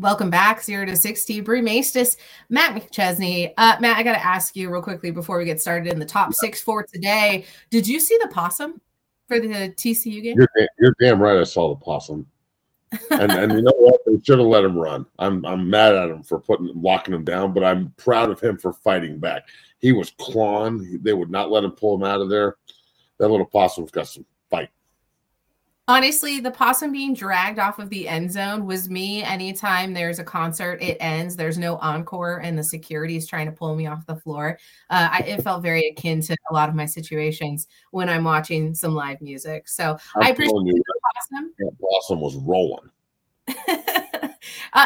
Welcome back, 0-60. Bree Maestas, Matt McChesney. Matt, I got to ask you real quickly before we get started in the top six for today. Did you see the possum for the TCU game? You're damn right I saw the possum. And you know what? They should have let him run. I'm mad at him for locking him down, but I'm proud of him for fighting back. He was clawing. They would not let him pull him out of there. That little possum's got some fight. Honestly, the possum being dragged off of the end zone was me. Anytime there's a concert, it ends. There's no encore, and the security is trying to pull me off the floor. It felt very akin to a lot of my situations when I'm watching some live music. So I appreciate the possum. That possum was rolling.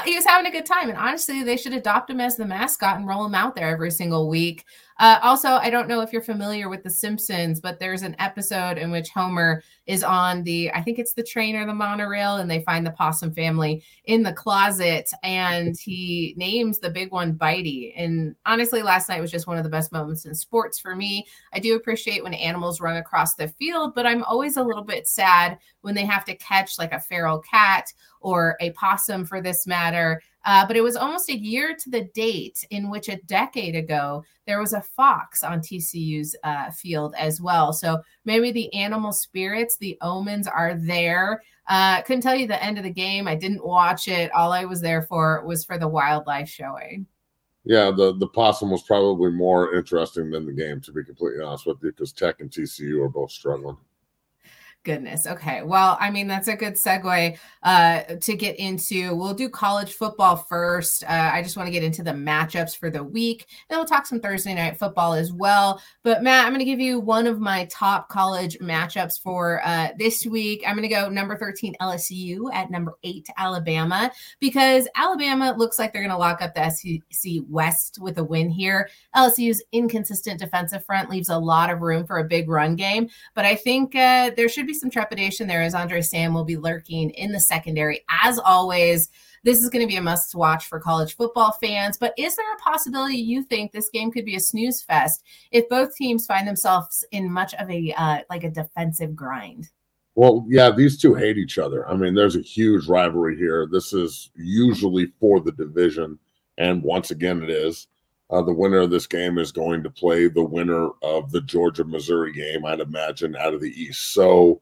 He was having a good time, and honestly, they should adopt him as the mascot and roll him out there every single week. Also, I don't know if you're familiar with The Simpsons, but there's an episode in which Homer is on I think it's the train or the monorail, and they find the possum family in the closet, and he names the big one Bitey. And honestly, last night was just one of the best moments in sports for me. I do appreciate when animals run across the field, but I'm always a little bit sad when they have to catch like a feral cat or a possum for this matter. But it was almost a year to the date in which a decade ago, there was a fox on TCU's field as well. So maybe the animal spirits, the omens are there. Couldn't tell you the end of the game. I didn't watch it. All I was there for was for the wildlife showing. Yeah, the possum was probably more interesting than the game, to be completely honest with you, because Tech and TCU are both struggling. Goodness. Okay. Well, I mean, that's a good segue to get into. We'll do college football first. I just want to get into the matchups for the week. Then we'll talk some Thursday night football as well. But Matt, I'm going to give you one of my top college matchups for this week. I'm going to go number 13 LSU at number 8 Alabama, because Alabama looks like they're going to lock up the SEC West with a win here. LSU's inconsistent defensive front leaves a lot of room for a big run game, but I think there should be some trepidation there as Andre Sam will be lurking in the secondary. As always, this is going to be a must watch for college football fans, but is there a possibility you think this game could be a snooze fest if both teams find themselves in much of a like a defensive grind? Well, yeah, these two hate each other. I mean, there's a huge rivalry here. This is usually for the division, and once again it is. The winner of this game is going to play the winner of the Georgia-Missouri game, I'd imagine, out of the East. So,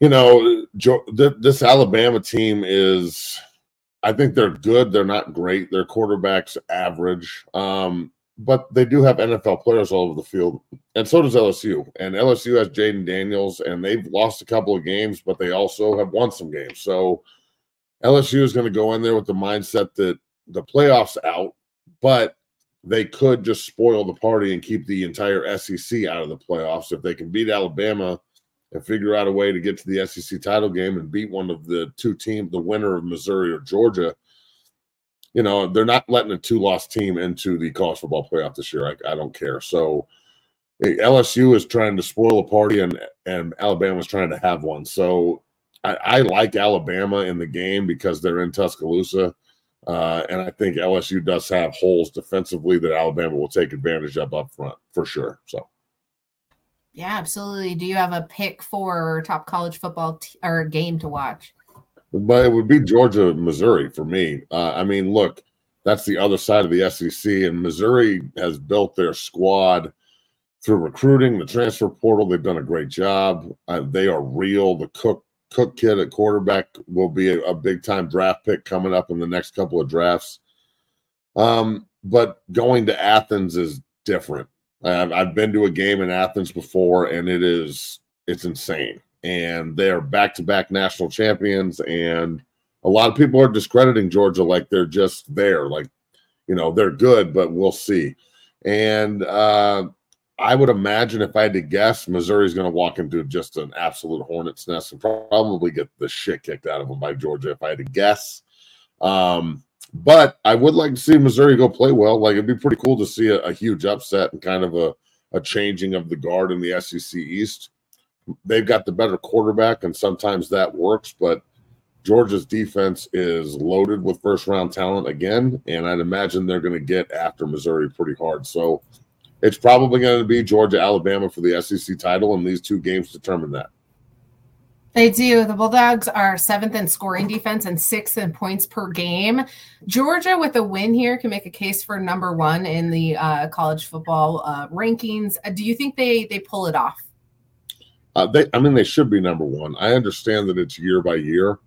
you know, this Alabama team is – I think they're good. They're not great. Their quarterback's average. But they do have NFL players all over the field, and so does LSU. And LSU has Jaden Daniels, and they've lost a couple of games, but they also have won some games. So LSU is going to go in there with the mindset that the playoffs out, but they could just spoil the party and keep the entire SEC out of the playoffs. If they can beat Alabama and figure out a way to get to the SEC title game and beat one of the two teams, the winner of Missouri or Georgia, you know, they're not letting a two-loss team into the college football playoff this year. I don't care. So LSU is trying to spoil a party, and Alabama's trying to have one. So I like Alabama in the game because they're in Tuscaloosa. And I think LSU does have holes defensively that Alabama will take advantage of up front for sure. So, yeah, absolutely. Do you have a pick for top college football or game to watch? But it would be Georgia, Missouri for me. I mean, look, that's the other side of the SEC, and Missouri has built their squad through recruiting, the transfer portal. They've done a great job. They are real. The Cook kid at quarterback will be a big-time draft pick coming up in the next couple of drafts. But going to Athens is different. I've been to a game in Athens before, and it's insane. And they are back-to-back national champions, and a lot of people are discrediting Georgia like they're just there. Like, you know, they're good, but we'll see. And I would imagine, if I had to guess, Missouri's going to walk into just an absolute hornet's nest and probably get the shit kicked out of them by Georgia, if I had to guess. But I would like to see Missouri go play well. Like, it'd be pretty cool to see a huge upset and kind of a changing of the guard in the SEC East. They've got the better quarterback, and sometimes that works, but Georgia's defense is loaded with first-round talent again, and I'd imagine they're going to get after Missouri pretty hard. So it's probably going to be Georgia, Alabama for the SEC title, and these two games determine that. They do. The Bulldogs are 7th in scoring defense and 6th in points per game. Georgia, with a win here, can make a case for number one in the college football rankings. Do you think they pull it off? They should be number one. I understand that it's year by year,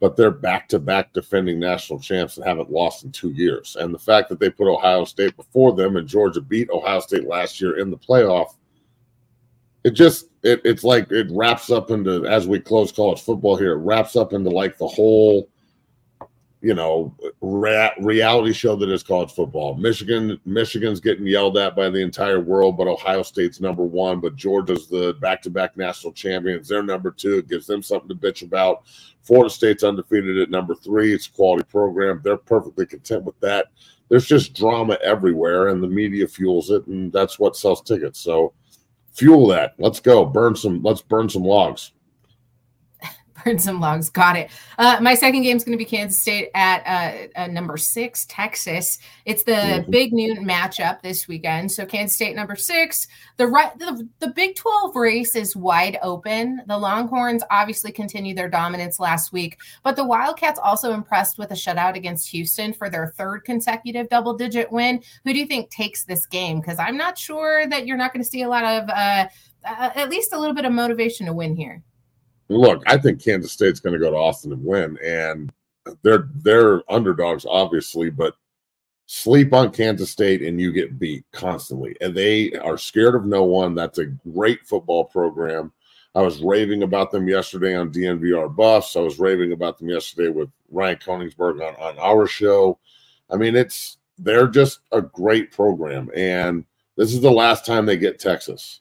but they're back-to-back defending national champs and haven't lost in 2 years. And the fact that they put Ohio State before them and Georgia beat Ohio State last year in the playoff, it's like it wraps up into, as we close college football here, it wraps up into like the whole, reality show that is college football. Michigan's getting yelled at by the entire world, but Ohio State's number one, but Georgia's the back-to-back national champions. They're number two. It gives them something to bitch about. Florida State's undefeated at number three. It's a quality program. They're perfectly content with that. There's just drama everywhere, and the media fuels it, and that's what sells tickets. So fuel that. Let's go. Let's burn some logs. Burn some logs. Got it. My second game is going to be Kansas State at number 6, Texas. It's the big noon matchup this weekend. So Kansas State number 6. The Big 12 race is wide open. The Longhorns obviously continue their dominance last week, but the Wildcats also impressed with a shutout against Houston for their third consecutive double-digit win. Who do you think takes this game? Because I'm not sure that you're not going to see a lot of at least a little bit of motivation to win here. Look, I think Kansas State's going to go to Austin and win, and they're underdogs, obviously, but sleep on Kansas State and you get beat constantly. And they are scared of no one. That's a great football program. I was raving about them yesterday on DNVR Buffs. I was raving about them yesterday with Ryan Koningsberg on our show. I mean, they're just a great program, and this is the last time they get Texas.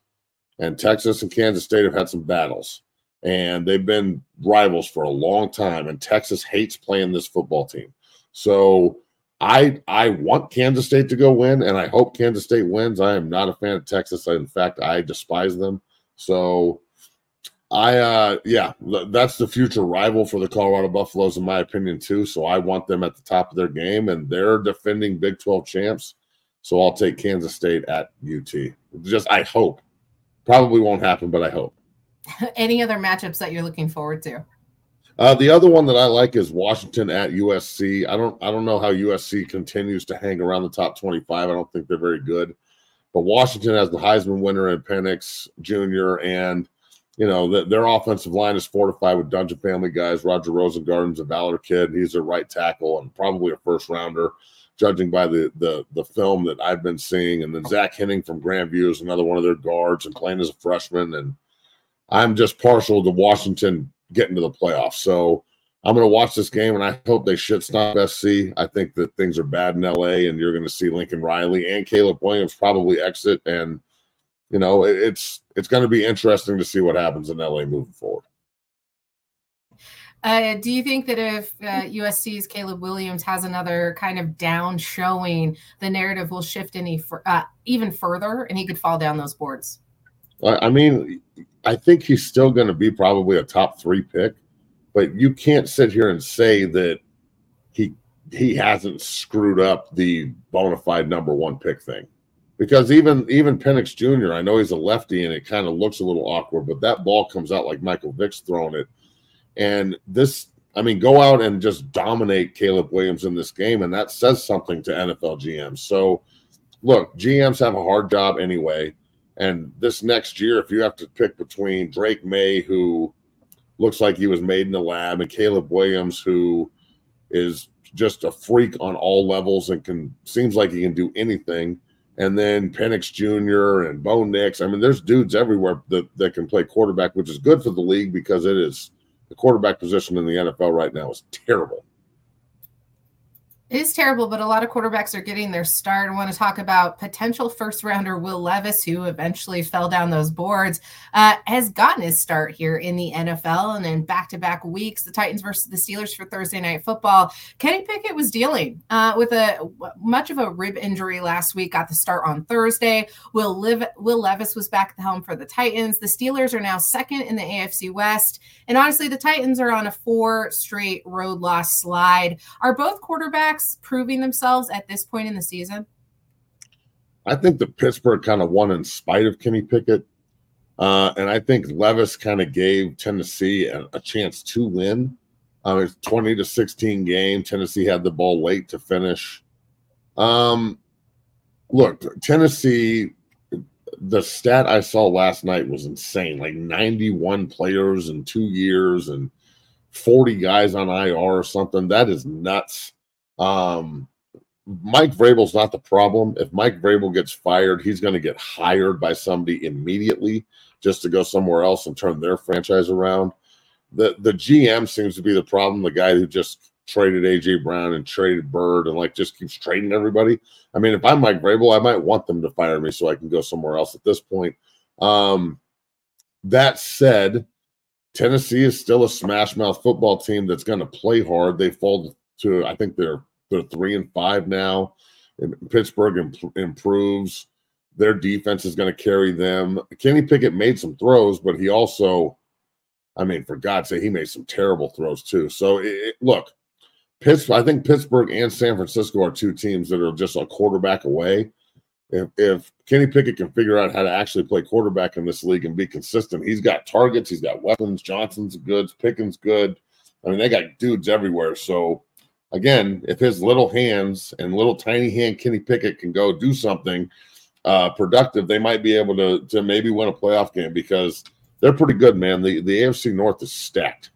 And Texas and Kansas State have had some battles. And they've been rivals for a long time, and Texas hates playing this football team. So I want Kansas State to go win, and I hope Kansas State wins. I am not a fan of Texas. In fact, I despise them. So that's the future rival for the Colorado Buffaloes, in my opinion, too. So I want them at the top of their game, and they're defending Big 12 champs. So I'll take Kansas State at UT. Just I hope. Probably won't happen, but I hope. Any other matchups that you're looking forward to? The other one that I like is Washington at USC. I don't know how USC continues to hang around the top 25. I don't think they're very good. But Washington has the Heisman winner in Penix Jr. And, their offensive line is fortified with Dungeon Family guys. Roger Rosengarten's a Valor kid. He's a right tackle and probably a first-rounder, judging by the film that I've been seeing. And then Zach Henning from Grandview is another one of their guards and playing as a freshman, and I'm just partial to Washington getting to the playoffs. So I'm going to watch this game, and I hope they shit stop SC. I think that things are bad in LA, and you're going to see Lincoln Riley and Caleb Williams probably exit. And, it's going to be interesting to see what happens in LA moving forward. Do you think that if USC's Caleb Williams has another kind of down showing, the narrative will shift even further, and he could fall down those boards? I think he's still going to be probably a top 3 pick, but you can't sit here and say that he hasn't screwed up the bona fide number 1 pick thing, because even Penix Jr., I know he's a lefty and it kind of looks a little awkward, but that ball comes out like Michael Vick's throwing it. And go out and just dominate Caleb Williams in this game, and that says something to NFL GMs. So look, GMs have a hard job anyway. And this next year, if you have to pick between Drake May, who looks like he was made in the lab, and Caleb Williams, who is just a freak on all levels and seems like he can do anything, and then Penix Jr. and Bo Nix, there's dudes everywhere that can play quarterback, which is good for the league because it is the quarterback position in the NFL right now is terrible. It is terrible, but a lot of quarterbacks are getting their start. I want to talk about potential first-rounder Will Levis, who eventually fell down those boards, has gotten his start here in the NFL and in back-to-back weeks, the Titans versus the Steelers for Thursday Night Football. Kenny Pickett was dealing with much of a rib injury last week, got the start on Thursday. Will Levis was back at the helm for the Titans. The Steelers are now second in the AFC West. And honestly, the Titans are on a 4 straight road loss slide. Are both quarterbacks proving themselves at this point in the season? I think the Pittsburgh kind of won in spite of Kenny Pickett. And I think Levis kind of gave Tennessee a chance to win. It's 20-16 game. Tennessee had the ball late to finish. Look, Tennessee, the stat I saw last night was insane, like 91 players in 2 years and 40 guys on IR or something. That is nuts. Mike Vrabel's not the problem. If Mike Vrabel gets fired, he's going to get hired by somebody immediately just to go somewhere else and turn their franchise around. The GM seems to be the problem, the guy who just traded A.J. Brown and traded Bird and, like, just keeps trading everybody. I mean, if I'm Mike Vrabel, I might want them to fire me so I can go somewhere else at this point. That said, Tennessee is still a smash-mouth football team that's going to play hard. They fall to, I think they're 3-5 now. Pittsburgh improves. Their defense is going to carry them. Kenny Pickett made some throws, but he also, I mean, for God's sake, he made some terrible throws too. So, look, I think Pittsburgh and San Francisco are two teams that are just a quarterback away. If Kenny Pickett can figure out how to actually play quarterback in this league and be consistent, he's got targets, he's got weapons. Johnson's good, Pickens good. I mean, they got dudes everywhere. So, again, if his little hands and little tiny hand Kenny Pickett can go do something productive, they might be able to maybe win a playoff game because they're pretty good, man. The AFC North is stacked.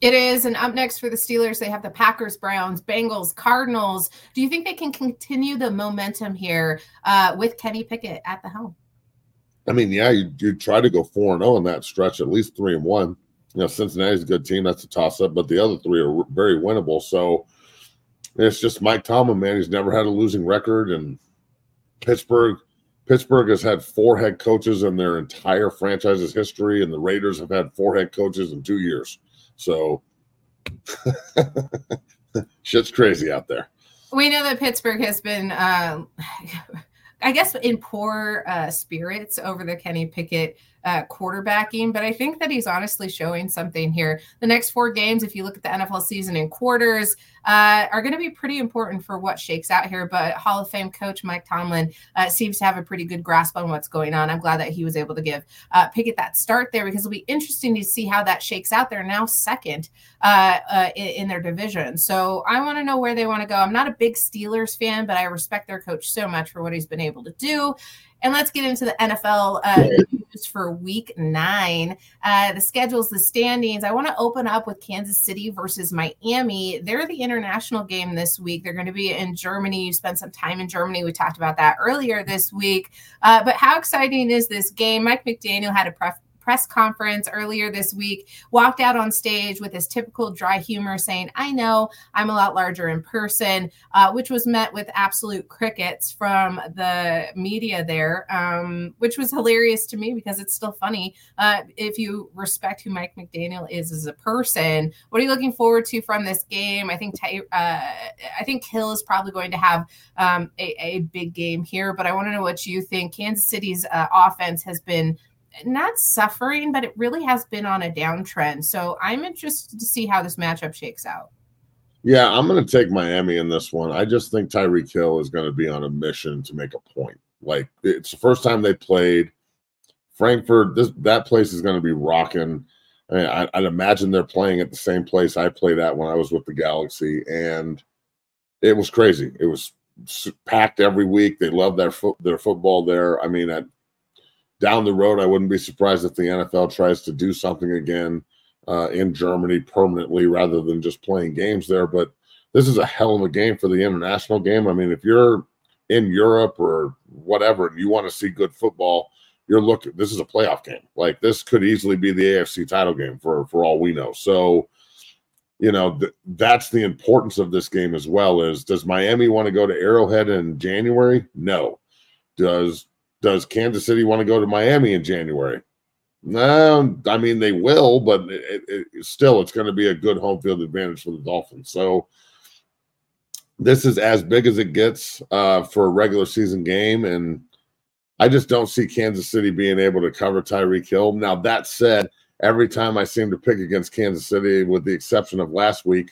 It is, and up next for the Steelers, they have the Packers, Browns, Bengals, Cardinals. Do you think they can continue the momentum here with Kenny Pickett at the helm? I mean, yeah, you try to go 4-0 in that stretch, at least 3-1. You know, Cincinnati's a good team. That's a toss-up, but the other three are very winnable. So it's just Mike Tomlin, man. He's never had a losing record, and Pittsburgh has had four head coaches in their entire franchise's history, and the Raiders have had four head coaches in 2 years. So shit's crazy out there. We know that Pittsburgh has been, I guess, in poor spirits over the Kenny Pickett quarterbacking, but I think that he's honestly showing something here. The next four games, if you look at the NFL season in quarters, are going to be pretty important for what shakes out here, but Hall of Fame coach Mike Tomlin seems to have a pretty good grasp on what's going on. I'm glad that he was able to give Pickett that start there because it'll be interesting to see how that shakes out. They're now second in their division. So I want to know where they want to go. I'm not a big Steelers fan, but I respect their coach so much for what he's been able to do. And let's get into the NFL news for Week 9. The schedules, the standings. I want to open up with Kansas City versus Miami. They're the international game this week. They're going to be in Germany. You spent some time in Germany. We talked about that earlier this week. But how exciting is this game? Mike McDaniel had a press conference earlier this week, walked out on stage with his typical dry humor saying, I know I'm a lot larger in person, which was met with absolute crickets from the media there, which was hilarious to me because it's still funny if you respect who Mike McDaniel is as a person. What are you looking forward to from this game? I think Hill is probably going to have a big game here, but I want to know what you think. Kansas City's offense has been not suffering, but it really has been on a downtrend. So I'm interested to see how this matchup shakes out. Yeah, I'm going to take Miami in this one. I just think Tyreek Hill is going to be on a mission to make a point. Like, it's the first time they played. Frankfurt, that place is going to be rocking. I mean, I'd imagine they're playing at the same place I played at when I was with the Galaxy, and it was crazy. It was packed every week. They love their football there. I mean, down the road, I wouldn't be surprised if the NFL tries to do something again in Germany permanently rather than just playing games there. But this is a hell of a game for the international game. I mean, if you're in Europe or whatever and you want to see good football, this is a playoff game. Like, this could easily be the AFC title game for all we know. So, you know, that's the importance of this game as well. Is, does Miami want to go to Arrowhead in January? No. Does Kansas City want to go to Miami in January? No, I mean, they will, but still, it's going to be a good home field advantage for the Dolphins. So this is as big as it gets for a regular season game, and I just don't see Kansas City being able to cover Tyreek Hill. Now, that said, every time I seem to pick against Kansas City, with the exception of last week,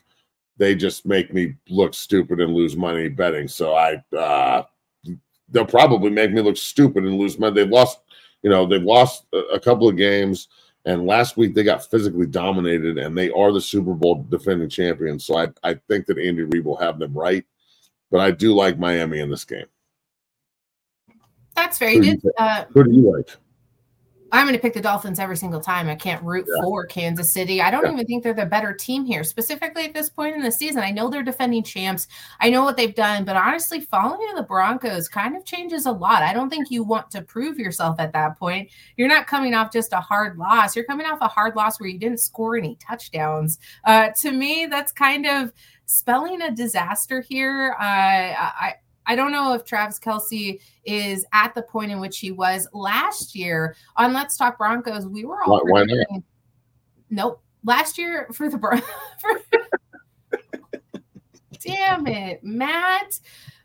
they just make me look stupid and lose money betting. So they'll probably make me look stupid and lose money. They've lost You know, they've lost a couple of games, and last week they got physically dominated, and they are the Super Bowl defending champions. So I think that Andy Reid will have them right, but I do like Miami in this game. That's very good. Who do you like? I'm going to pick the Dolphins every single time. I can't root for Kansas City. I don't even think they're the better team here, specifically at this point in the season. I know they're defending champs. I know what they've done, but honestly, falling to the Broncos kind of changes a lot. I don't think you want to prove yourself at that point. You're not coming off just a hard loss. You're coming off a hard loss where you didn't score any touchdowns. To me, that's kind of spelling a disaster here. I don't know if Travis Kelce is at the point in which he was last year on Let's Talk Broncos. We were all last year for the Broncos. Damn it, Matt.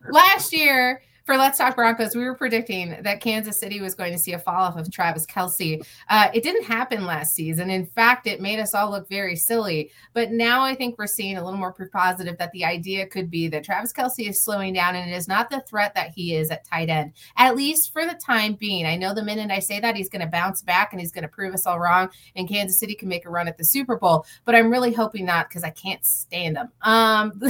Last year for Let's Talk Broncos, we were predicting that Kansas City was going to see a fall off of Travis Kelce. It didn't happen last season. In fact, it made us all look very silly. But now I think we're seeing a little more proof positive that the idea could be that Travis Kelce is slowing down and it is not the threat that he is at tight end, at least for the time being. I know the minute I say that, he's going to bounce back and he's going to prove us all wrong, and Kansas City can make a run at the Super Bowl. But I'm really hoping not, because I can't stand them.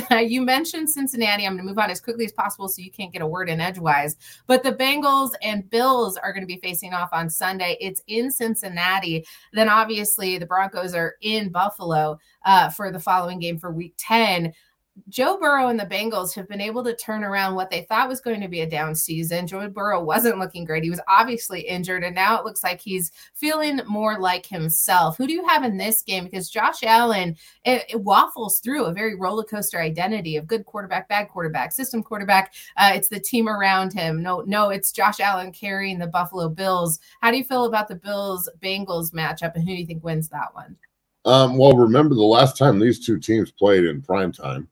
You mentioned Cincinnati. I'm going to move on as quickly as possible so you can't get a word in edgewise, but the Bengals and Bills are going to be facing off on Sunday. It's in Cincinnati. Then obviously the Broncos are in Buffalo for the following game for week 10. Joe Burrow and the Bengals have been able to turn around what they thought was going to be a down season. Joe Burrow wasn't looking great. He was obviously injured, and now it looks like he's feeling more like himself. Who do you have in this game? Because Josh Allen, it waffles through a very roller coaster identity of good quarterback, bad quarterback, system quarterback. It's the team around him. No, it's Josh Allen carrying the Buffalo Bills. How do you feel about the Bills-Bengals matchup, and who do you think wins that one? Well, remember the last time these two teams played in primetime,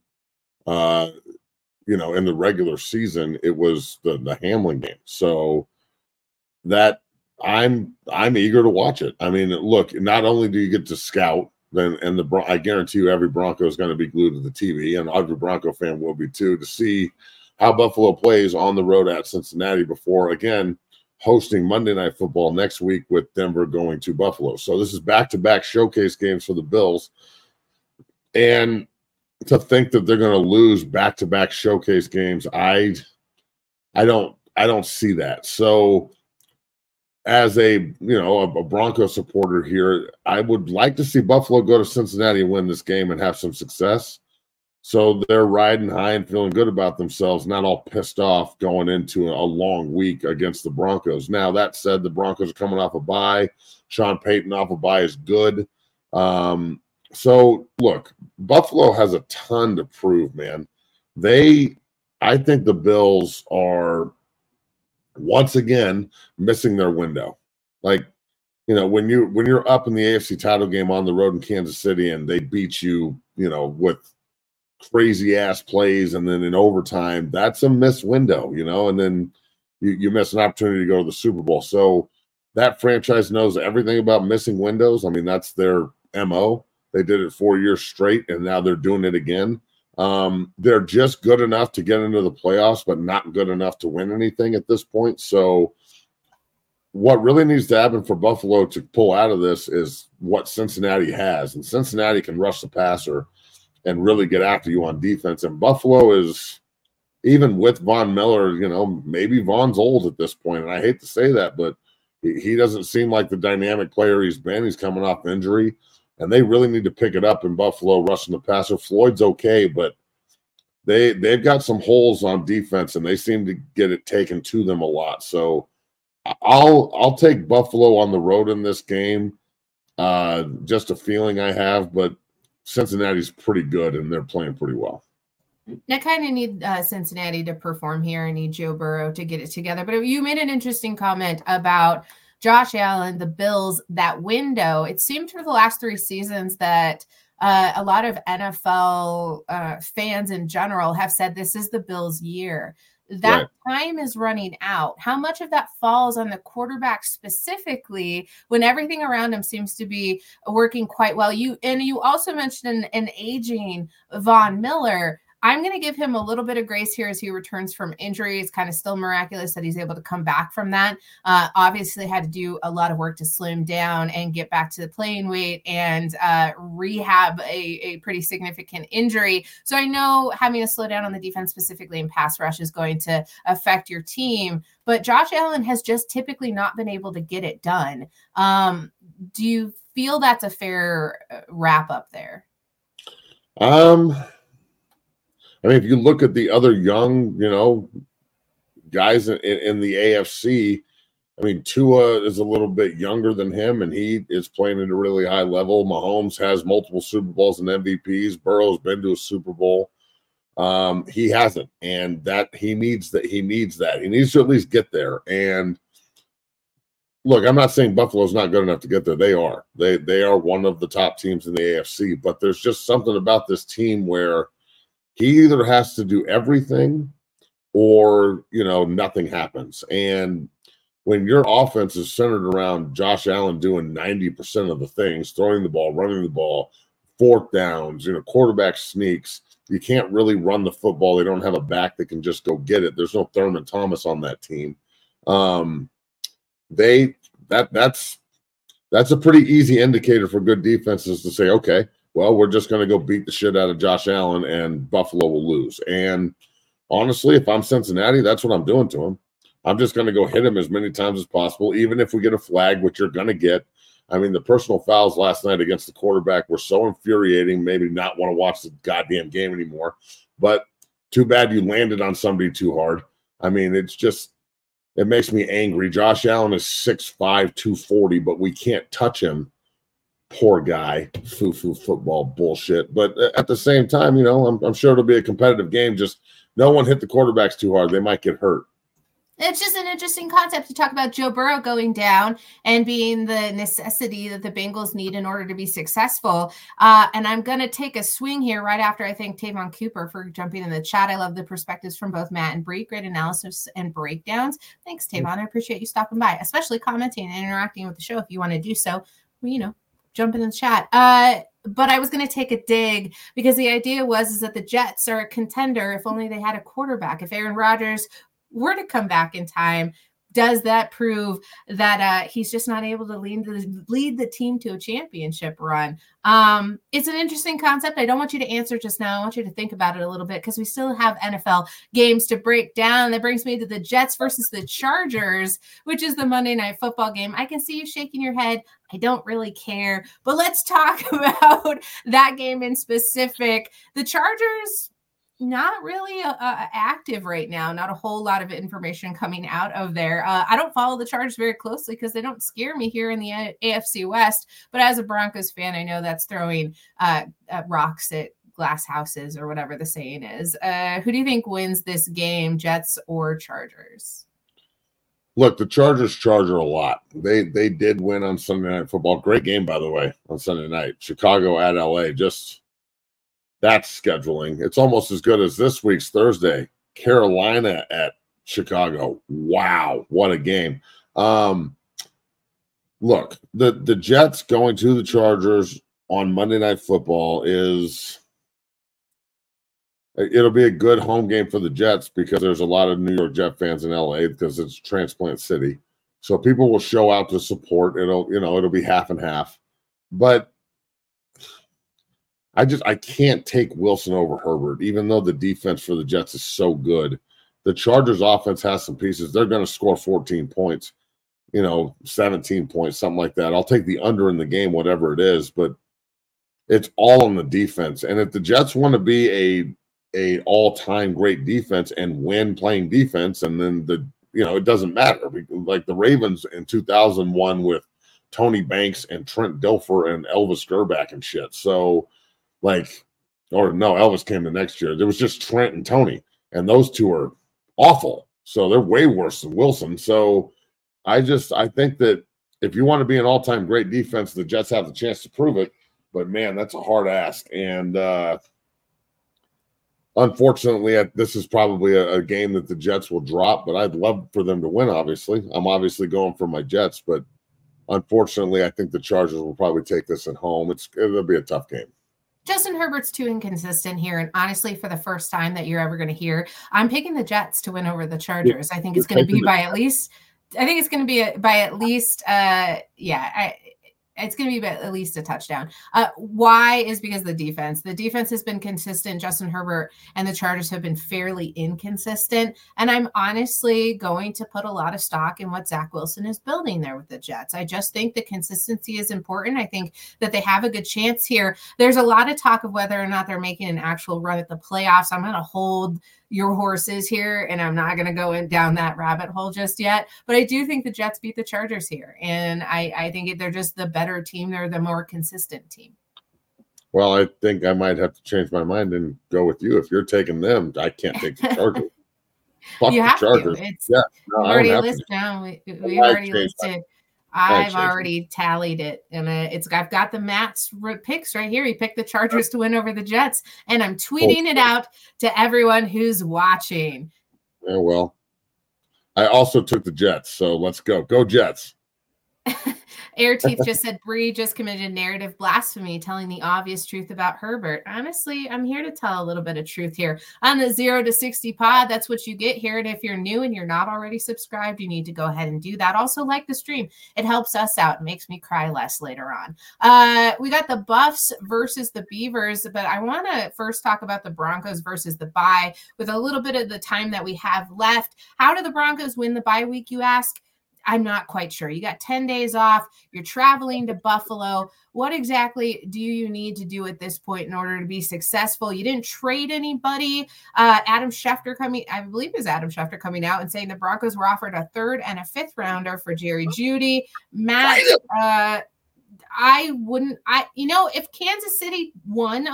in the regular season, it was the Hamlin game. So that I'm eager to watch it. I mean, look, not only do you get to scout, I guarantee you every Bronco is going to be glued to the TV, and every Bronco fan will be too, to see how Buffalo plays on the road at Cincinnati before, again, hosting Monday Night Football next week with Denver going to Buffalo. So this is back-to-back showcase games for the Bills. And to think that they're going to lose back-to-back showcase games, I don't see that. So as a Bronco supporter here, I would like to see Buffalo go to Cincinnati and win this game and have some success. So they're riding high and feeling good about themselves, not all pissed off going into a long week against the Broncos. Now, that said, the Broncos are coming off a bye. Sean Payton off a bye is good. So, look, Buffalo has a ton to prove, man. I think the Bills are, once again, missing their window. Like, when you're up in the AFC title game on the road in Kansas City and they beat you, with crazy-ass plays and then in overtime, that's a missed window, and then you miss an opportunity to go to the Super Bowl. So that franchise knows everything about missing windows. I mean, that's their M.O., They did it 4 years straight, and now they're doing it again. They're just good enough to get into the playoffs, but not good enough to win anything at this point. So what really needs to happen for Buffalo to pull out of this is what Cincinnati has. And Cincinnati can rush the passer and really get after you on defense. And Buffalo is, even with Von Miller, maybe Von's old at this point. And I hate to say that, but he doesn't seem like the dynamic player he's been. He's coming off injury. And they really need to pick it up in Buffalo, rushing the passer. Floyd's okay, but they've got some holes on defense, and they seem to get it taken to them a lot. So I'll take Buffalo on the road in this game. Just a feeling I have, but Cincinnati's pretty good, and they're playing pretty well. I kind of need Cincinnati to perform here. I need Joe Burrow to get it together. But you made an interesting comment about – Josh Allen, the Bills, that window. It seemed for the last three seasons that a lot of NFL fans in general have said this is the Bills' year. That time is running out. How much of that falls on the quarterback specifically when everything around him seems to be working quite well? You also mentioned an aging Von Miller. I'm going to give him a little bit of grace here as he returns from injury. It's kind of still miraculous that he's able to come back from that. Obviously had to do a lot of work to slim down and get back to the playing weight and rehab a pretty significant injury. So I know having a slowdown on the defense, specifically in pass rush, is going to affect your team. But Josh Allen has just typically not been able to get it done. Do you feel that's a fair wrap up there? I mean, if you look at the other young, guys in the AFC, I mean, Tua is a little bit younger than him, and he is playing at a really high level. Mahomes has multiple Super Bowls and MVPs. Burrow's been to a Super Bowl. He hasn't, and he needs that. He needs to at least get there. And look, I'm not saying Buffalo's not good enough to get there. They are. They are one of the top teams in the AFC, but there's just something about this team where he either has to do everything or, nothing happens. And when your offense is centered around Josh Allen doing 90% of the things, throwing the ball, running the ball, fourth downs, quarterback sneaks, you can't really run the football. They don't have a back that can just go get it. There's no Thurman Thomas on that team. That's a pretty easy indicator for good defenses to say, okay, well, we're just going to go beat the shit out of Josh Allen, and Buffalo will lose. And honestly, if I'm Cincinnati, that's what I'm doing to him. I'm just going to go hit him as many times as possible, even if we get a flag, which you're going to get. I mean, the personal fouls last night against the quarterback were so infuriating, maybe not want to watch the goddamn game anymore. But too bad you landed on somebody too hard. I mean, it makes me angry. Josh Allen is 6'5", 240, but we can't touch him. Poor guy, foo-foo football bullshit. But at the same time, I'm sure it'll be a competitive game. Just no one hit the quarterbacks too hard. They might get hurt. It's just an interesting concept. You talk about Joe Burrow going down and being the necessity that the Bengals need in order to be successful. And I'm going to take a swing here right after I thank Tavon Cooper for jumping in the chat. I love the perspectives from both Matt and Bree. Great analysis and breakdowns. Thanks, Tavon. I appreciate you stopping by, especially commenting and interacting with the show if you want to do so. Jump in the chat. But I was going to take a dig because the idea was that the Jets are a contender if only they had a quarterback. If Aaron Rodgers were to come back in time, does that prove that he's just not able to lead the team to a championship run? It's an interesting concept. I don't want you to answer just now. I want you to think about it a little bit because we still have NFL games to break down. That brings me to the Jets versus the Chargers, which is the Monday Night Football game. I can see you shaking your head. I don't really care, but let's talk about that game in specific. The Chargers, not really active right now. Not a whole lot of information coming out of there. I don't follow the Chargers very closely because they don't scare me here in the AFC West. But as a Broncos fan, I know that's throwing rocks at glass houses or whatever the saying is. Who do you think wins this game, Jets or Chargers? Look, the Chargers charger a lot. They did win on Sunday Night Football. Great game, by the way, on Sunday night. Chicago at LA, just... that's scheduling. It's almost as good as this week's Thursday. Carolina at Chicago. Wow, what a game. Look, the Jets going to the Chargers on Monday Night Football it'll be a good home game for the Jets because there's a lot of New York Jet fans in LA because it's transplant city. So people will show out to support. It'll be half and half. But I can't take Wilson over Herbert, even though the defense for the Jets is so good. The Chargers offense has some pieces. They're going to score 14 points, 17 points, something like that. I'll take the under in the game, whatever it is, but it's all on the defense. And if the Jets want to be a all-time great defense and win playing defense, and then it doesn't matter. Like the Ravens in 2001 with Tony Banks and Trent Dilfer and Elvis Gerback and shit. So Elvis came the next year. There was just Trent and Tony, and those two are awful. So they're way worse than Wilson. So I think that if you want to be an all-time great defense, the Jets have the chance to prove it. But, man, that's a hard ask. And unfortunately, this is probably a game that the Jets will drop, but I'd love for them to win, obviously. I'm obviously going for my Jets, but unfortunately, I think the Chargers will probably take this at home. It'll be a tough game. Justin Herbert's too inconsistent here. And honestly, for the first time that you're ever going to hear, I'm picking the Jets to win over the Chargers. I think it's going to be by at least, it's going to be at least a touchdown. Why is because of the defense. The defense has been consistent. Justin Herbert and the Chargers have been fairly inconsistent. And I'm honestly going to put a lot of stock in what Zach Wilson is building there with the Jets. I just think the consistency is important. I think that they have a good chance here. There's a lot of talk of whether or not they're making an actual run at the playoffs. I'm going to hold your horses here, and I'm not going to go in down that rabbit hole just yet. But I do think the Jets beat the Chargers here, and I think they're just the better team. They're the more consistent team. Well, I think I might have to change my mind and go with you. If you're taking them, I can't take the Chargers. Fuck you have the Chargers. We've already listed. I've already tallied it, and I've got the Matt's picks right here. He picked the Chargers to win over the Jets, and I'm tweeting it out to everyone who's watching. Yeah, well, I also took the Jets, so let's go. Go Jets. Air Teeth just said, Bree just committed narrative blasphemy, telling the obvious truth about Herbert. Honestly, I'm here to tell a little bit of truth here. On the 0 to 60 pod, that's what you get here. And if you're new and you're not already subscribed, you need to go ahead and do that. Also, like the stream. It helps us out. It makes me cry less later on. We got the Buffs versus the Beavers, but I want to first talk about the Broncos versus the bye with a little bit of the time that we have left. How do the Broncos win the bye week, you ask? I'm not quite sure. You got 10 days off. You're traveling to Buffalo. What exactly do you need to do at this point in order to be successful? You didn't trade anybody. Adam Schefter coming out and saying the Broncos were offered a 3rd and a 5th rounder for Jerry Jeudy. Matt, if Kansas City won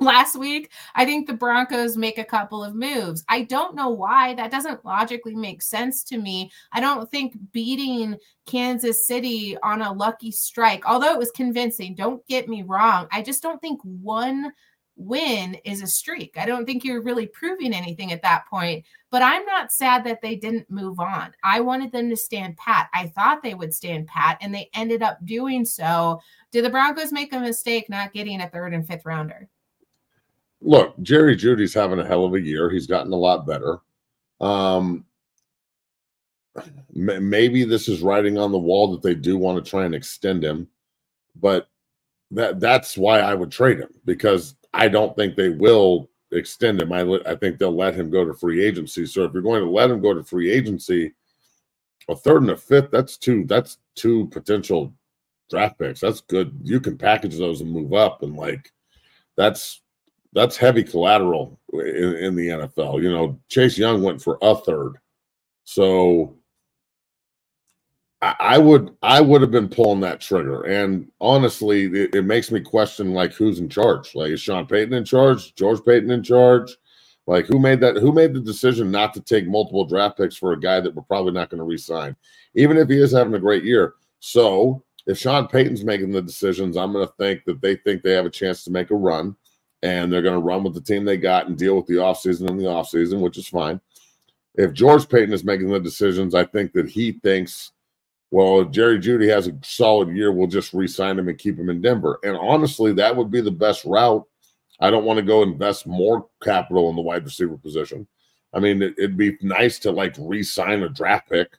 last week, I think the Broncos make a couple of moves. I don't know why. That doesn't logically make sense to me. I don't think beating Kansas City on a lucky strike, although it was convincing, don't get me wrong, I just don't think one win is a streak. I don't think you're really proving anything at that point, but I'm not sad that they didn't move on. I wanted them to stand pat. I thought they would stand pat, and they ended up doing so. Did the Broncos make a mistake not getting a 3rd and 5th rounder? Look, Jerry Judy's having a hell of a year. He's gotten a lot better. Maybe this is writing on the wall that they do want to try and extend him, but that's why I would trade him, because I don't think they will extend him. I think they'll let him go to free agency. So if you're going to let him go to free agency, a 3rd and a 5th, that's two potential draft picks. That's good. You can package those and move up. And that's heavy collateral in the NFL. You know, Chase Young went for a 3rd. So I would have been pulling that trigger. And honestly, it makes me question, like, who's in charge? Like, is Sean Payton in charge? George Payton in charge? Like, who made the decision not to take multiple draft picks for a guy that we're probably not going to re-sign, even if he is having a great year? So if Sean Payton's making the decisions, I'm going to think that they think they have a chance to make a run, and they're going to run with the team they got and deal with the offseason in the offseason, which is fine. If George Payton is making the decisions, I think that he thinks, well, if Jerry Jeudy has a solid year, we'll just re-sign him and keep him in Denver. And honestly, that would be the best route. I don't want to go invest more capital in the wide receiver position. I mean, it'd be nice to, like, re-sign a draft pick.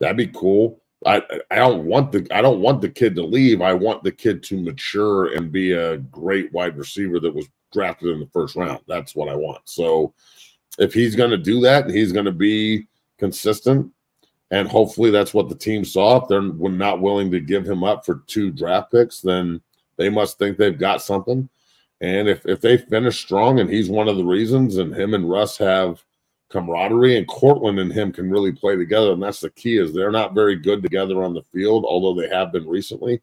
That'd be cool. I don't want the kid to leave. I want the kid to mature and be a great wide receiver that was drafted in the first round. That's what I want. So if he's going to do that, he's going to be consistent. And hopefully that's what the team saw. If they're not willing to give him up for 2 draft picks, then they must think they've got something. And if they finish strong and he's one of the reasons, and him and Russ have camaraderie, and Cortland and him can really play together, and that's the key, is they're not very good together on the field, although they have been recently.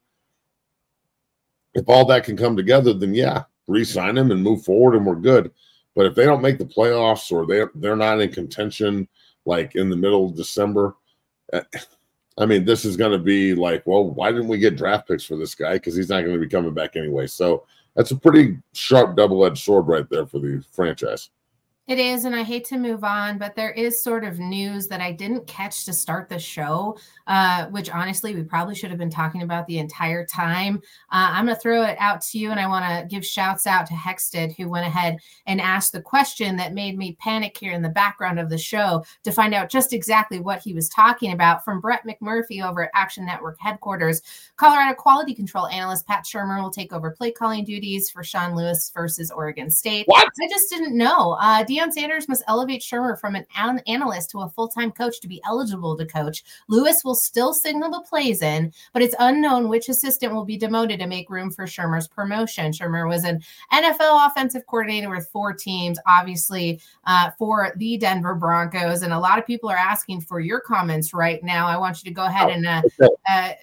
If all that can come together, then yeah, re-sign him and move forward and we're good. But if they don't make the playoffs, or they're not in contention like in the middle of December, I mean, this is going to be like, well, why didn't we get draft picks for this guy? Because he's not going to be coming back anyway. So that's a pretty sharp double-edged sword right there for the franchise. It is, and I hate to move on, but there is sort of news that I didn't catch to start the show, which honestly, we probably should have been talking about the entire time. I'm going to throw it out to you, and I want to give shouts out to Hexted, who went ahead and asked the question that made me panic here in the background of the show to find out just exactly what he was talking about. From Brett McMurphy over at Action Network headquarters, Colorado quality control analyst Pat Shermer will take over play calling duties for Sean Lewis versus Oregon State. What? I just didn't know. Deion Sanders must elevate Shermer from an analyst to a full-time coach to be eligible to coach. Lewis will still signal the plays in, but it's unknown which assistant will be demoted to make room for Shermer's promotion. Shermer was an NFL offensive coordinator with four teams, obviously for the Denver Broncos, and a lot of people are asking for your comments right now. I want you to go ahead and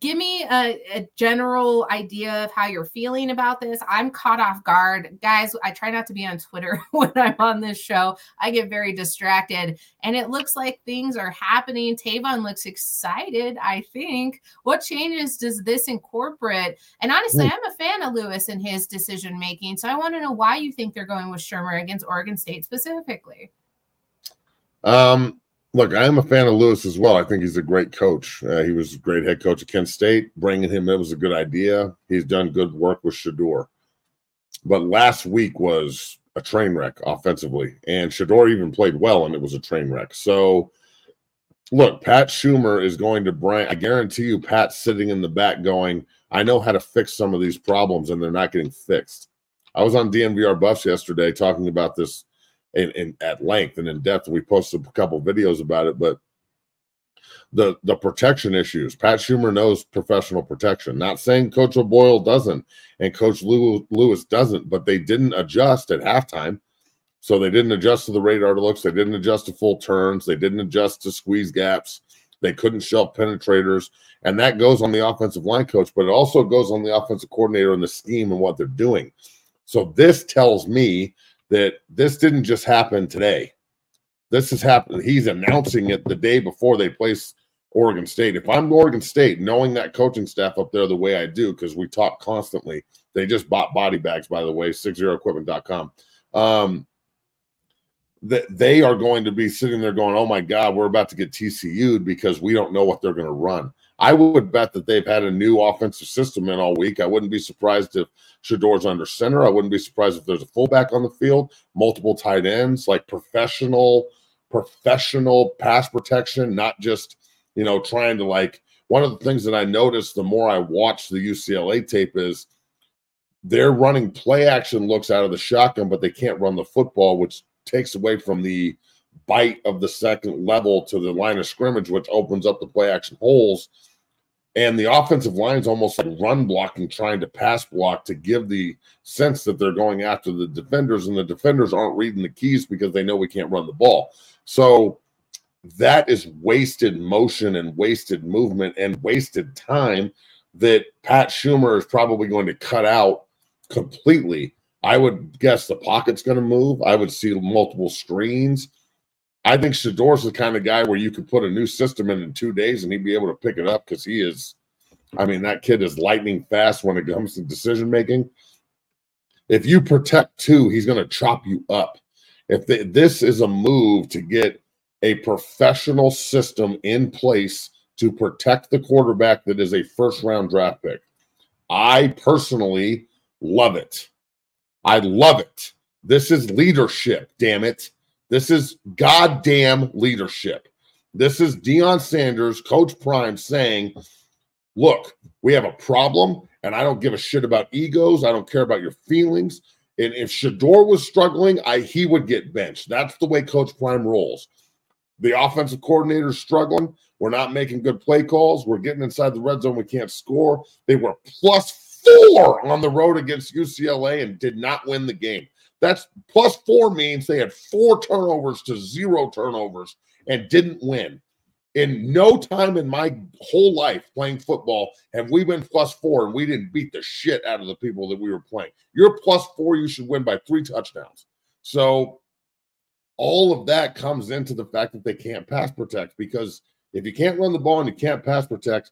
give me a general idea of how you're feeling about this. I'm caught off guard. Guys, I try not to be on Twitter when I'm on this show. I get very distracted, and it looks like things are happening. Tavon looks excited, I think. What changes does this incorporate? And honestly, I'm a fan of Lewis and his decision-making, so I want to know why you think they're going with Shermer against Oregon State specifically. Look, I am a fan of Lewis as well. I think he's a great coach. He was a great head coach at Kent State. Bringing him in was a good idea. He's done good work with Shador. But last week was a train wreck offensively, and Shador even played well, and it was a train wreck. So, look, Pat Shermer is going to bring – I guarantee you Pat's sitting in the back going, I know how to fix some of these problems, and they're not getting fixed. I was on DNVR Buffs yesterday talking about this at length and in depth. We posted a couple videos about it, but the protection issues, Pat Shermer knows professional protection. Not saying Coach O'Boyle doesn't and Coach Lewis doesn't, but they didn't adjust at halftime. So they didn't adjust to the radar looks. They didn't adjust to full turns. They didn't adjust to squeeze gaps. They couldn't shelf penetrators. And that goes on the offensive line coach, but it also goes on the offensive coordinator and the scheme and what they're doing. So this tells me that this didn't just happen today. This has happened. He's announcing it the day before they place Oregon State. If I'm Oregon State, knowing that coaching staff up there the way I do, because we talk constantly, they just bought body bags, by the way, 60equipment.com. They are going to be sitting there going, oh, my God, we're about to get TCU'd because we don't know what they're going to run. I would bet that they've had a new offensive system in all week. I wouldn't be surprised if Shador's under center. I wouldn't be surprised if there's a fullback on the field, multiple tight ends, like professional pass protection, not just, trying to like – one of the things that I noticed the more I watched the UCLA tape is they're running play action looks out of the shotgun, but they can't run the football, which takes away from the – bite of the second level to the line of scrimmage, which opens up the play action holes. And the offensive line's almost like run blocking, trying to pass block to give the sense that they're going after the defenders, and the defenders aren't reading the keys because they know we can't run the ball. So that is wasted motion and wasted movement and wasted time that Pat Shermer is probably going to cut out completely. I would guess the pocket's going to move. I would see multiple screens. I think Shador's the kind of guy where you could put a new system in 2 days and he'd be able to pick it up because he is, that kid is lightning fast when it comes to decision-making. If you protect two, he's going to chop you up. This is a move to get a professional system in place to protect the quarterback that is a first-round draft pick. I personally love it. I love it. This is leadership, damn it. This is goddamn leadership. This is Deion Sanders, Coach Prime, saying, look, we have a problem, and I don't give a shit about egos. I don't care about your feelings. And if Shador was struggling, he would get benched. That's the way Coach Prime rolls. The offensive coordinator is struggling. We're not making good play calls. We're getting inside the red zone. We can't score. They were +4 on the road against UCLA and did not win the game. That's +4 means they had 4 turnovers to 0 turnovers and didn't win. In no time in my whole life playing football have we been +4 and we didn't beat the shit out of the people that we were playing. You're +4, you should win by 3 touchdowns. So all of that comes into the fact that they can't pass protect, because if you can't run the ball and you can't pass protect,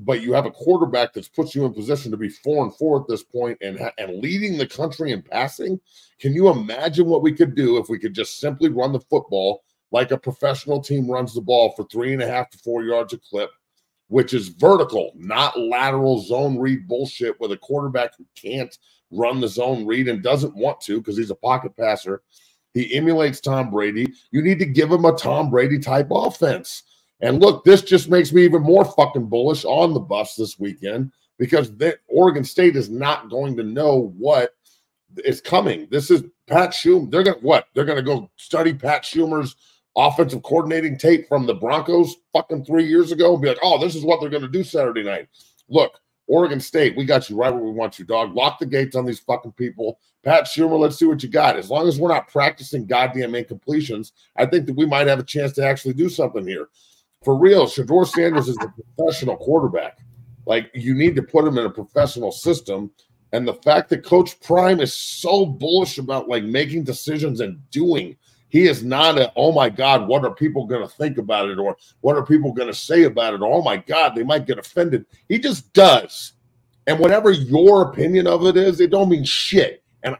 but you have a quarterback that's put you in position to be 4-4 at this point and leading the country in passing. Can you imagine what we could do if we could just simply run the football like a professional team runs the ball for 3.5 to 4 yards a clip, which is vertical, not lateral zone read bullshit with a quarterback who can't run the zone read and doesn't want to because he's a pocket passer. He emulates Tom Brady. You need to give him a Tom Brady type offense. And look, this just makes me even more fucking bullish on the Buffs this weekend because Oregon State is not going to know what is coming. This is Pat Schumer. They're going to go study Pat Schumer's offensive coordinating tape from the Broncos fucking 3 years ago and be like, oh, this is what they're going to do Saturday night. Look, Oregon State, we got you right where we want you, dog. Lock the gates on these fucking people. Pat Schumer, let's see what you got. As long as we're not practicing goddamn incompletions, I think that we might have a chance to actually do something here. For real, Shador Sanders is a professional quarterback. Like, you need to put him in a professional system. And the fact that Coach Prime is so bullish about, like, making decisions and doing, he is not a, oh, my God, what are people going to think about it? Or what are people going to say about it? Or, oh, my God, they might get offended. He just does. And whatever your opinion of it is, it don't mean shit. And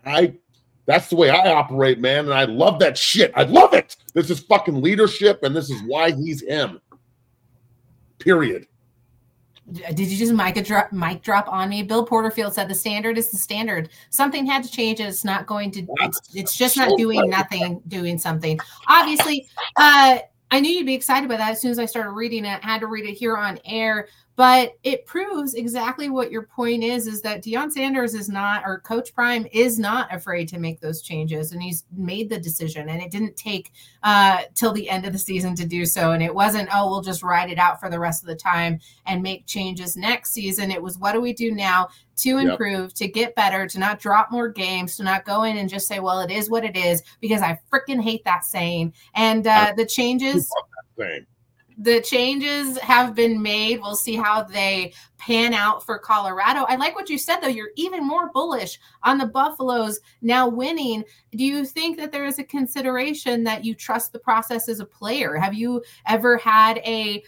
that's the way I operate, man. And I love that shit. I love it. This is fucking leadership, and this is why he's him. Period. Did you just mic drop on me? Bill Porterfield said the standard is the standard. Something had to change, and it's not going to. It's just not doing nothing, doing something. Obviously, I knew you'd be excited by that as soon as I started reading it. I had to read it here on air, but it proves exactly what your point is that Deion Sanders is not, or Coach Prime is not afraid to make those changes. And he's made the decision, and it didn't take till the end of the season to do so. And it wasn't, oh, we'll just ride it out for the rest of the time and make changes next season. It was, what do we do now to improve, to get better, to not drop more games, to not go in and just say, well, it is what it is, because I freaking hate that saying. And the changes have been made. We'll see how they pan out for Colorado. I like what you said, though. You're even more bullish on the Buffaloes now winning. Do you think that there is a consideration that you trust the process as a player? Have you ever had a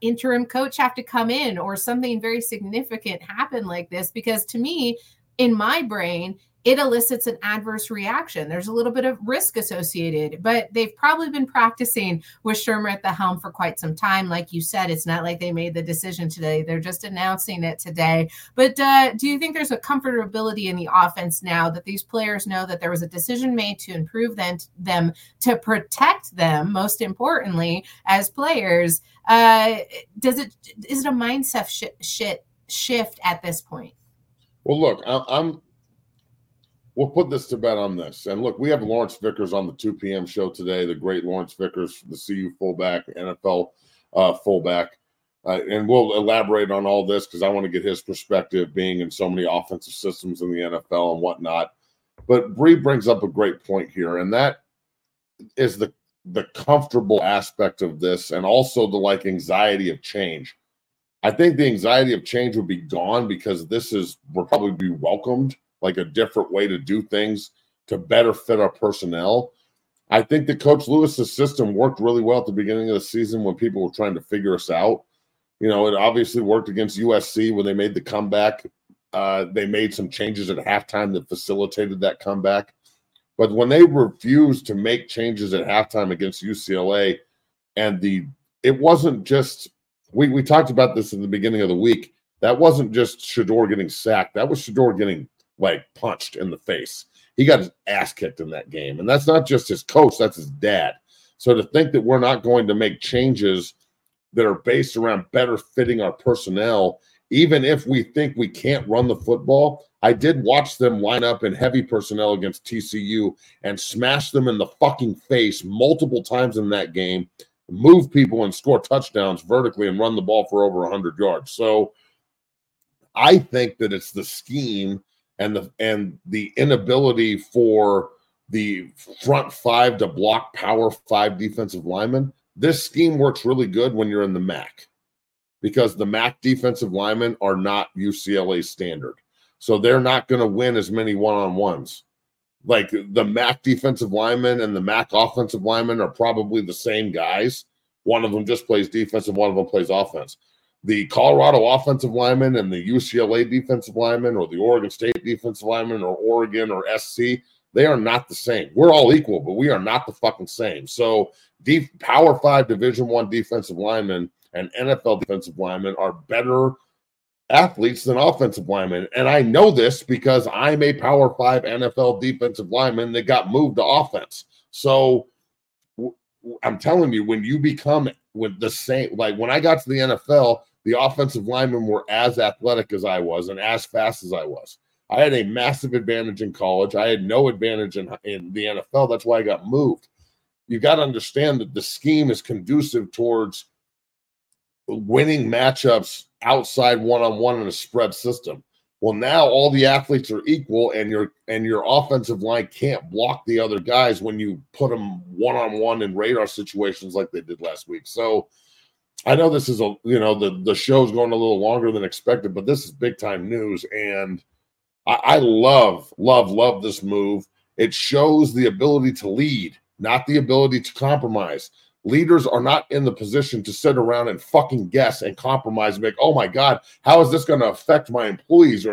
interim coach have to come in or something very significant happen like this? Because to me, in my brain, it elicits an adverse reaction. There's a little bit of risk associated, but they've probably been practicing with Shermer at the helm for quite some time. Like you said, it's not like they made the decision today. They're just announcing it today. But do you think there's a comfortability in the offense now that these players know that there was a decision made to improve them, to protect them, most importantly, as players? Is it a mindset shift at this point? Well, look, we'll put this to bed on this. And look, we have Lawrence Vickers on the 2 p.m. show today, the great Lawrence Vickers, the CU fullback, NFL fullback. And we'll elaborate on all this because I want to get his perspective being in so many offensive systems in the NFL and whatnot. But Bree brings up a great point here, and that is the comfortable aspect of this and also the, like, anxiety of change. I think the anxiety of change would be gone because this will probably be welcomed, like a different way to do things to better fit our personnel. I think that Coach Lewis's system worked really well at the beginning of the season when people were trying to figure us out. You know, it obviously worked against USC when they made the comeback. They made some changes at halftime that facilitated that comeback. But when they refused to make changes at halftime against UCLA, and it wasn't just – we talked about this in the beginning of the week. That wasn't just Shador getting sacked. That was Shador getting – like punched in the face. He got his ass kicked in that game. And that's not just his coach, that's his dad. So to think that we're not going to make changes that are based around better fitting our personnel, even if we think we can't run the football. I did watch them line up in heavy personnel against TCU and smash them in the fucking face multiple times in that game, move people and score touchdowns vertically and run the ball for over 100 yards. So I think that it's the scheme and the inability for the front five to block power five defensive linemen. This scheme works really good when you're in the MAC because the MAC defensive linemen are not UCLA standard. So they're not going to win as many one-on-ones. Like the MAC defensive linemen and the MAC offensive linemen are probably the same guys. One of them just plays defense and one of them plays offense. the Colorado offensive lineman and the UCLA defensive lineman or the Oregon State defensive lineman or Oregon or SC, they are not the same. We're all equal, but we are not the fucking same. So Power 5 Division I defensive linemen and NFL defensive linemen are better athletes than offensive linemen. And I know this because I'm a Power 5 NFL defensive lineman that got moved to offense. So I'm telling you, when you become with the same, like when I got to the NFL, the offensive linemen were as athletic as I was and as fast as I was. I had a massive advantage in college. I had no advantage in the NFL. That's why I got moved. You got to understand that the scheme is conducive towards winning matchups outside one-on-one in a spread system. Well, now all the athletes are equal, and your offensive line can't block the other guys when you put them one-on-one in radar situations like they did last week. So I know this is the show's going a little longer than expected, but this is big-time news, and I love this move. It shows the ability to lead, not the ability to compromise. Leaders are not in the position to sit around and fucking guess and compromise and be like, oh my God, how is this going to affect my employees?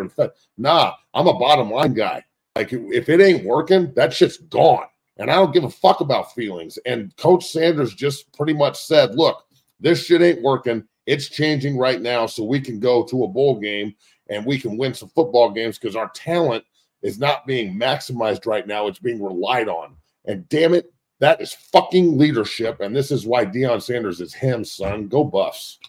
Nah, I'm a bottom line guy. Like, if it ain't working, that shit's gone. And I don't give a fuck about feelings. And Coach Sanders just pretty much said, look, this shit ain't working. It's changing right now so we can go to a bowl game and we can win some football games because our talent is not being maximized right now. It's being relied on. And damn it, that is fucking leadership. And this is why Deion Sanders is him, son. Go Buffs.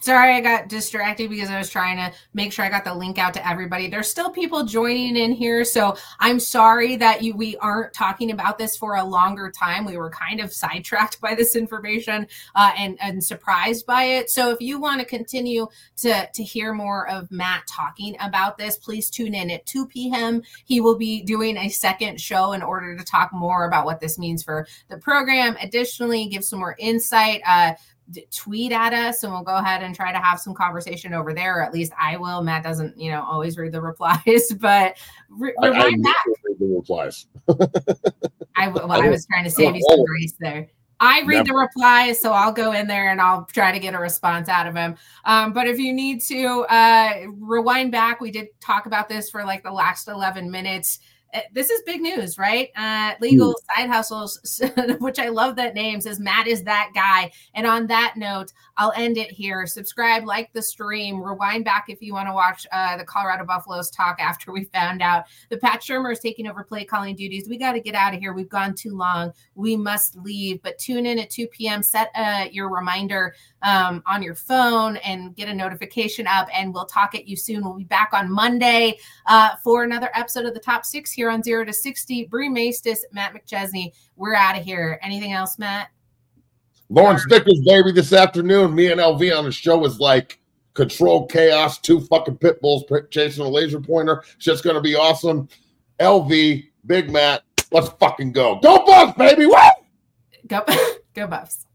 Sorry, I got distracted because I was trying to make sure I got the link out to everybody. There's still people joining in here, so I'm sorry that we aren't talking about this for a longer time. We were kind of sidetracked by this information and surprised by it. So if you want to continue to hear more of Matt talking about this, please tune in at 2 p.m. He will be doing a second show in order to talk more about what this means for the program. Additionally, give some more insight. Tweet at us and we'll go ahead and try to have some conversation over there, or at least I will. Matt doesn't always read the replies, but read the replies. I was trying to save you some grace there. I read the replies, so I'll go in there and I'll try to get a response out of him. But if you need to rewind back, we did talk about this for like the last 11 minutes. This is big news, right? Legal Side Hustles, which I love that name, says Matt is that guy. And on that note, I'll end it here. Subscribe, like the stream, rewind back if you want to watch the Colorado Buffaloes talk after we found out that Pat Shurmur is taking over play calling duties. We got to get out of here. We've gone too long. We must leave. But tune in at 2 p.m. Set your reminder on your phone and get a notification up, and we'll talk at you soon. We'll be back on Monday for another episode of the Top 6 here on 0 to 60. Bree Maestas, Matt McChesney. We're out of here. Anything else, Matt? Lauren Stickers, baby, this afternoon. Me and LV on the show is like Control Chaos, two fucking pit bulls chasing a laser pointer. Shit's going to be awesome. LV, Big Matt, let's fucking go. Go Buffs, baby! Woo! Go Buffs.